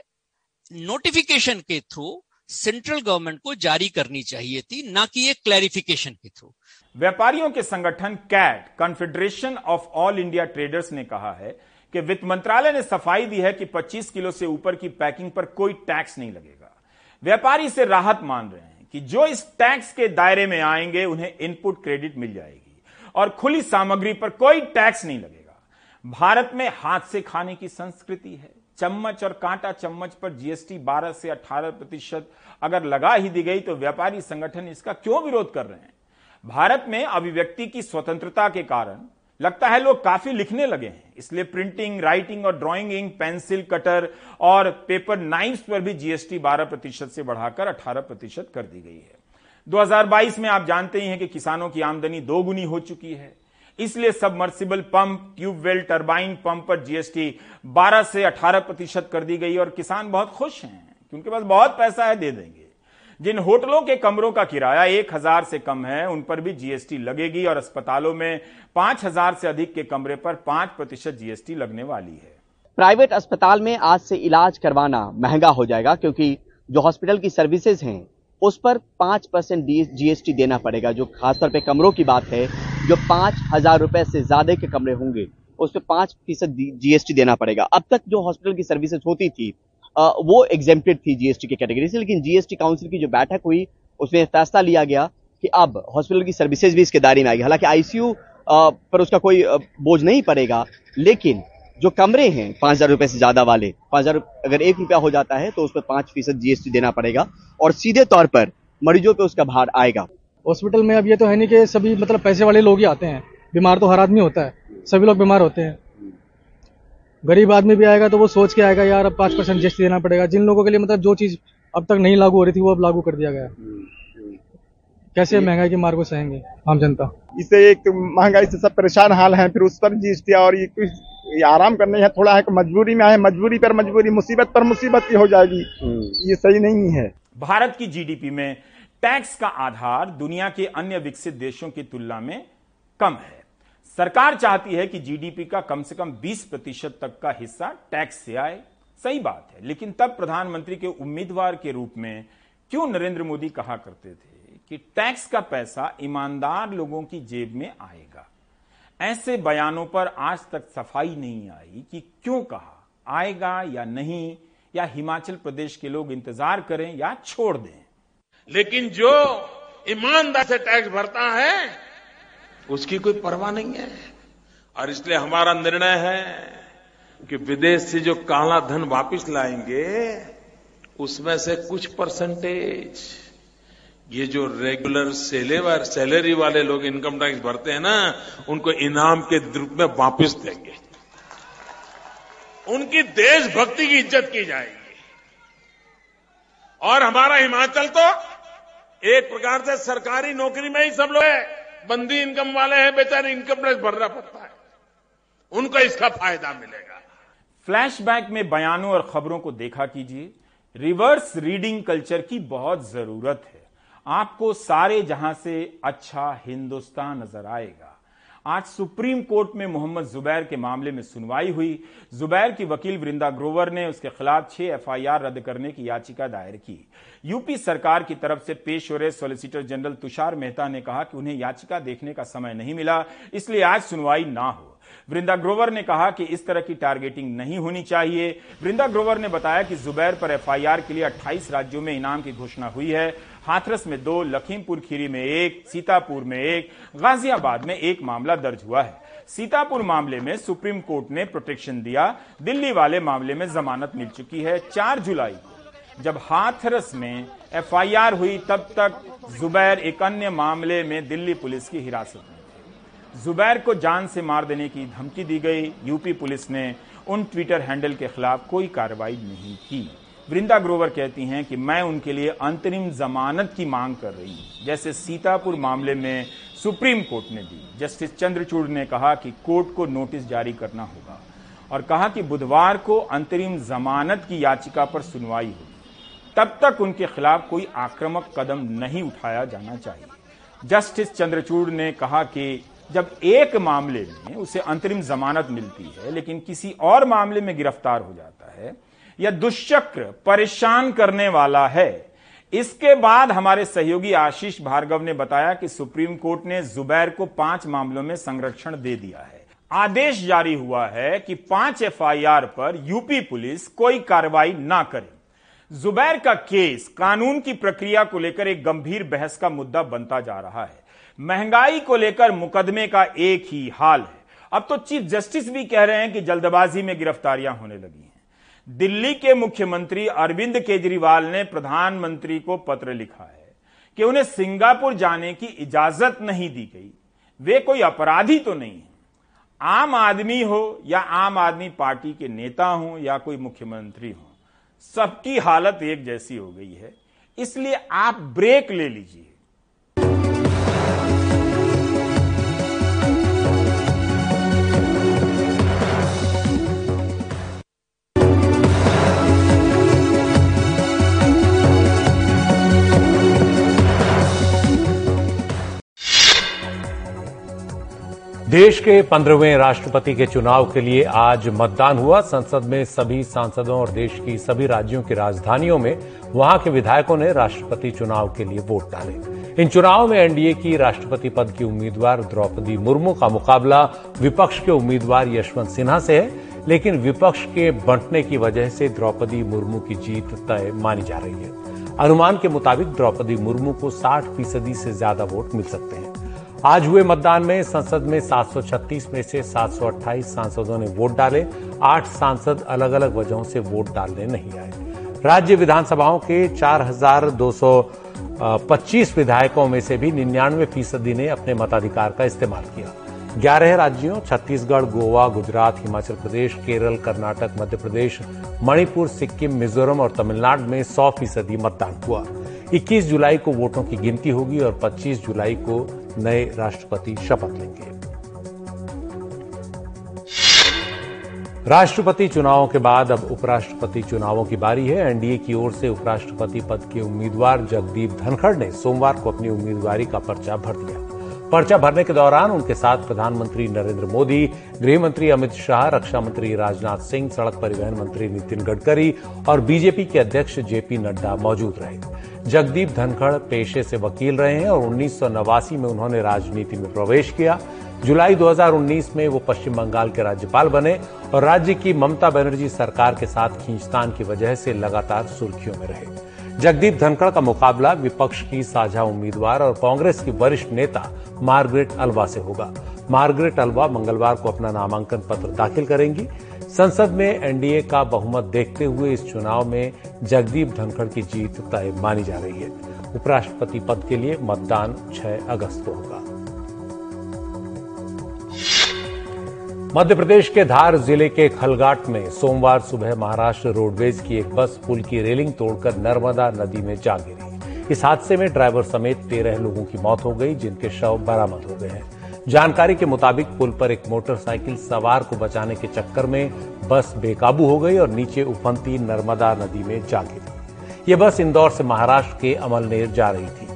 नोटिफिकेशन के थ्रू सेंट्रल गवर्नमेंट को जारी करनी चाहिए थी, ना कि ये क्लैरिफिकेशन के थ्रू। व्यापारियों के संगठन CAT, confederation of all India traders, ने कहा है कि वित्त मंत्रालय ने सफाई दी है कि पच्चीस किलो से ऊपर की पैकिंग पर कोई टैक्स नहीं लगेगा। व्यापारी से राहत मान रहे हैं कि जो इस टैक्स के दायरे में आएंगे उन्हें इनपुट क्रेडिट मिल जाएगी और खुली सामग्री पर कोई टैक्स नहीं लगेगा। भारत में हाथ से खाने की संस्कृति है, चम्मच और कांटा चम्मच पर जीएसटी बारह से अठारह प्रतिशत अगर लगा ही दी गई तो व्यापारी संगठन इसका क्यों विरोध कर रहे हैं। भारत में अभिव्यक्ति की स्वतंत्रता के कारण लगता है लोग काफी लिखने लगे हैं, इसलिए प्रिंटिंग, राइटिंग और ड्राइंग इंक, पेंसिल, कटर और पेपर नाइफ्स पर भी जीएसटी बारह प्रतिशत से बढ़ाकर अठारह प्रतिशत कर दी गई है। दो हज़ार बाईस में आप जानते ही हैं कि किसानों की आमदनी दोगुनी हो चुकी है, इसलिए submersible pump, tubewell, turbine pump पर जीएसटी बारह से अठारह प्रतिशत कर दी गई और किसान बहुत खुश हैं कि उनके पास बहुत पैसा है, दे देंगे। जिन होटलों के कमरों का किराया एक हजार से कम है उन पर भी जीएसटी लगेगी और अस्पतालों में पांच हजार से अधिक के कमरे पर पांच प्रतिशत जीएसटी लगने वाली है। प्राइवेट अस्पताल में आज से इलाज करवाना महंगा हो जाएगा, क्योंकि जो हॉस्पिटल की सर्विसेज हैं उस पर पांच परसेंट जीएसटी देना पड़ेगा। जो खासतौर पे कमरों की बात है, जो पांच हजार रुपए से ज्यादा के कमरे होंगे उस पर पांच फीसद जीएसटी देना पड़ेगा। अब तक जो हॉस्पिटल की सर्विसेज होती थी आ, वो एग्जेम्प्टेड थी जीएसटी के कैटेगरी से, लेकिन जीएसटी काउंसिल की जो बैठक हुई उसमें फैसला लिया गया कि अब हॉस्पिटल की सर्विसेज भी इसके दायरे में आएगी। हालांकि आईसीयू पर उसका कोई बोझ नहीं पड़ेगा, लेकिन जो कमरे हैं पांच हजार रुपए से ज्यादा वाले, पांच हजार अगर एक रुपया हो जाता है तो उस पर पांच फीसद जीएसटी देना पड़ेगा और सीधे तौर पर मरीजों पर उसका भार आएगा। हॉस्पिटल में अब ये तो है नहीं कि सभी मतलब पैसे वाले लोग ही आते हैं, बीमार तो हर आदमी होता है, सभी लोग बीमार होते हैं। गरीब आदमी भी आएगा तो वो सोच के आएगा यार अब पांच परसेंट जीएसटी देना पड़ेगा। जिन लोगों के लिए मतलब जो चीज अब तक नहीं लागू हो रही थी वो अब लागू कर दिया गया। कैसे महंगाई के मार को सहेंगे आम जनता। इससे एक महंगाई से सब परेशान हाल हैं, फिर उस पर जीएसटी और ये कुछ आराम करने है थोड़ा है कि मजबूरी में आए, मजबूरी पर मजबूरी, मुसीबत पर मुसीबत ही हो जाएगी, ये सही नहीं है। भारत की जीडीपी में टैक्स का आधार दुनिया के अन्य विकसित देशों की तुलना में कम है। सरकार चाहती है कि जीडीपी का कम से कम बीस प्रतिशत तक का हिस्सा टैक्स से आए, सही बात है, लेकिन तब प्रधानमंत्री के उम्मीदवार के रूप में क्यों नरेंद्र मोदी कहा करते थे कि टैक्स का पैसा ईमानदार लोगों की जेब में आएगा। ऐसे बयानों पर आज तक सफाई नहीं आई कि क्यों कहा, आएगा या नहीं, या हिमाचल प्रदेश के लोग इंतजार करें या छोड़ दें। लेकिन जो ईमानदार से टैक्स भरता है उसकी कोई परवाह नहीं है, और इसलिए हमारा निर्णय है कि विदेश से जो काला धन वापस लाएंगे उसमें से कुछ परसेंटेज ये जो रेगुलर सेलेवर सैलरी वाले लोग इनकम टैक्स भरते हैं ना, उनको इनाम के रूप में वापस देंगे। उनकी देशभक्ति की इज्जत की जाएगी। और हमारा हिमाचल तो एक प्रकार से सरकारी नौकरी में ही सब लोग है, बंदी इनकम वाले हैं, बेचारे इनकम टैक्स भरना पड़ता है, उनको इसका फायदा मिलेगा। फ्लैशबैक में बयानों और खबरों को देखा कीजिए। रिवर्स रीडिंग कल्चर की बहुत जरूरत है। आपको सारे जहां से अच्छा हिंदुस्तान नजर आएगा। आज सुप्रीम कोर्ट में मोहम्मद जुबैर के मामले में सुनवाई हुई। जुबैर की वकील वृंदा ग्रोवर ने उसके खिलाफ छह एफआईआर रद्द करने की याचिका दायर की। यूपी सरकार की तरफ से पेश हो रहे सॉलिसिटर जनरल तुषार मेहता ने कहा कि उन्हें याचिका देखने का समय नहीं मिला, इसलिए आज सुनवाई ना हो। वृंदा ग्रोवर ने कहा कि इस तरह की टारगेटिंग नहीं होनी चाहिए। वृंदा ग्रोवर ने बताया कि जुबैर पर एफ आई आर के लिए अट्ठाईस राज्यों में इनाम की घोषणा हुई है। हाथरस में दो, लखीमपुर खीरी में एक, सीतापुर में एक, गाजियाबाद में एक मामला दर्ज हुआ है। सीतापुर मामले में सुप्रीम कोर्ट ने प्रोटेक्शन दिया। दिल्ली वाले मामले में जमानत मिल चुकी है। चार जुलाई को जब हाथरस में एफ आई आर हुई तब तक जुबैर एक अन्य मामले में दिल्ली पुलिस की हिरासत में। जुबैर को जान से मार देने की धमकी दी गई। यूपी पुलिस ने उन ट्विटर हैंडल के खिलाफ कोई कार्रवाई नहीं की। वृंदा ग्रोवर कहती हैं कि मैं उनके लिए अंतरिम जमानत की मांग कर रही हूं, जैसे सीतापुर मामले में सुप्रीम कोर्ट ने दी। जस्टिस चंद्रचूड़ ने कहा कि कोर्ट को नोटिस जारी करना होगा और कहा कि बुधवार को अंतरिम जमानत की याचिका पर सुनवाई होगी। तब तक उनके खिलाफ कोई आक्रामक कदम नहीं उठाया जाना चाहिए। जस्टिस चंद्रचूड़ ने कहा कि जब एक मामले में उसे अंतरिम जमानत मिलती है लेकिन किसी और मामले में गिरफ्तार हो जाता है या दुष्चक्र परेशान करने वाला है। इसके बाद हमारे सहयोगी आशीष भार्गव ने बताया कि सुप्रीम कोर्ट ने जुबैर को पांच मामलों में संरक्षण दे दिया है। आदेश जारी हुआ है कि पांच एफ आई आर पर यूपी पुलिस कोई कार्रवाई ना करे। जुबैर का केस कानून की प्रक्रिया को लेकर एक गंभीर बहस का मुद्दा बनता जा रहा है। महंगाई को लेकर मुकदमे का एक ही हाल है। अब तो चीफ जस्टिस भी कह रहे हैं कि जल्दबाजी में गिरफ्तारियां होने लगी हैं। दिल्ली के मुख्यमंत्री अरविंद केजरीवाल ने प्रधानमंत्री को पत्र लिखा है कि उन्हें सिंगापुर जाने की इजाजत नहीं दी गई। वे कोई अपराधी तो नहीं है। आम आदमी हो या आम आदमी पार्टी के नेता हो या कोई मुख्यमंत्री हो, सबकी हालत एक जैसी हो गई है। इसलिए आप ब्रेक ले लीजिए। देश के पंद्रहवें राष्ट्रपति के चुनाव के लिए आज मतदान हुआ। संसद में सभी सांसदों और देश की सभी राज्यों की राजधानियों में वहां के विधायकों ने राष्ट्रपति चुनाव के लिए वोट डाले। इन चुनावों में एन डी ए की राष्ट्रपति पद की उम्मीदवार द्रौपदी मुर्मू का मुकाबला विपक्ष के उम्मीदवार यशवंत सिन्हा से है, लेकिन विपक्ष के बंटने की वजह से द्रौपदी मुर्मू की जीत तय मानी जा रही है। अनुमान के मुताबिक द्रौपदी मुर्मू को साठ फीसदी से ज्यादा वोट मिल सकते हैं। आज हुए मतदान में संसद में सात सौ छत्तीस में से सात सौ अट्ठाईस सांसदों ने वोट डाले। आठ सांसद अलग अलग वजहों से वोट डालने नहीं आए। राज्य विधानसभाओं के चार हजार दो सौ पच्चीस विधायकों में से भी निन्यानवे फीसदी ने अपने मताधिकार का इस्तेमाल किया। ग्यारह राज्यों छत्तीसगढ़, गोवा, गुजरात, हिमाचल प्रदेश, केरल, कर्नाटक, मध्य प्रदेश, मणिपुर, सिक्किम, मिजोरम और तमिलनाडु में सौ फीसदी मतदान हुआ। इक्कीस जुलाई को वोटों की गिनती होगी और पच्चीस जुलाई को नए राष्ट्रपति शपथ लेंगे। राष्ट्रपति चुनावों के बाद अब उपराष्ट्रपति चुनावों की बारी है। एन डी ए की ओर से उपराष्ट्रपति पद के उम्मीदवार जगदीप धनखड़ ने सोमवार को अपनी उम्मीदवारी का पर्चा भर दिया। पर्चा भरने के दौरान उनके साथ प्रधानमंत्री नरेंद्र मोदी, गृहमंत्री अमित शाह, रक्षा मंत्री राजनाथ सिंह, सड़क परिवहन मंत्री नितिन गडकरी और बीजेपी के अध्यक्ष जे पी नड्डा मौजूद रहे। जगदीप धनखड़ पेशे से वकील रहे हैं और उन्नीस सौ नवासी में उन्होंने राजनीति में प्रवेश किया। जुलाई दो हजार उन्नीस में वो पश्चिम बंगाल के राज्यपाल बने और राज्य की ममता बनर्जी सरकार के साथ खींचतान की वजह से लगातार सुर्खियों में रहे। जगदीप धनखड़ का मुकाबला विपक्ष की साझा उम्मीदवार और कांग्रेस की वरिष्ठ नेता मार्गरेट अल्वा से होगा। मार्गरेट अल्वा मंगलवार को अपना नामांकन पत्र दाखिल करेंगी। संसद में एन डी ए का बहुमत देखते हुए इस चुनाव में जगदीप धनखड़ की जीत तय मानी जा रही है। उपराष्ट्रपति पद के लिए मतदान छह अगस्त को होगा। मध्य प्रदेश के धार जिले के खलगाट में सोमवार सुबह महाराष्ट्र रोडवेज की एक बस पुल की रेलिंग तोड़कर नर्मदा नदी में जा गिरी। इस हादसे में ड्राइवर समेत तेरह लोगों की मौत हो गई, जिनके शव बरामद हो गए हैं। जानकारी के मुताबिक पुल पर एक मोटरसाइकिल सवार को बचाने के चक्कर में बस बेकाबू हो गई और नीचे उफनती नर्मदा नदी में जा गिरी। ये बस इंदौर से महाराष्ट्र के अमलनेर जा रही थी।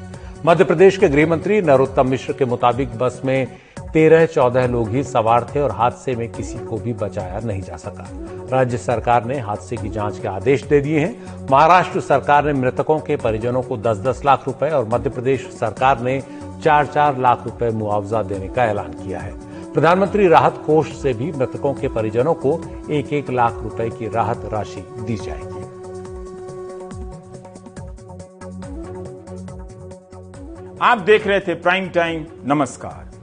मध्य प्रदेश के गृहमंत्री नरोत्तम मिश्र के मुताबिक बस में तेरह चौदह लोग ही सवार थे और हादसे में किसी को भी बचाया नहीं जा सका। राज्य सरकार ने हादसे की जांच के आदेश दे दिए हैं। महाराष्ट्र सरकार ने मृतकों के परिजनों को दस दस लाख रुपए और मध्य प्रदेश सरकार ने चार चार लाख रुपए मुआवजा देने का ऐलान किया है। प्रधानमंत्री राहत कोष से भी मृतकों के परिजनों को एक एक लाख रुपए की राहत राशि दी जाएगी। आप देख रहे थे प्राइम टाइम। नमस्कार।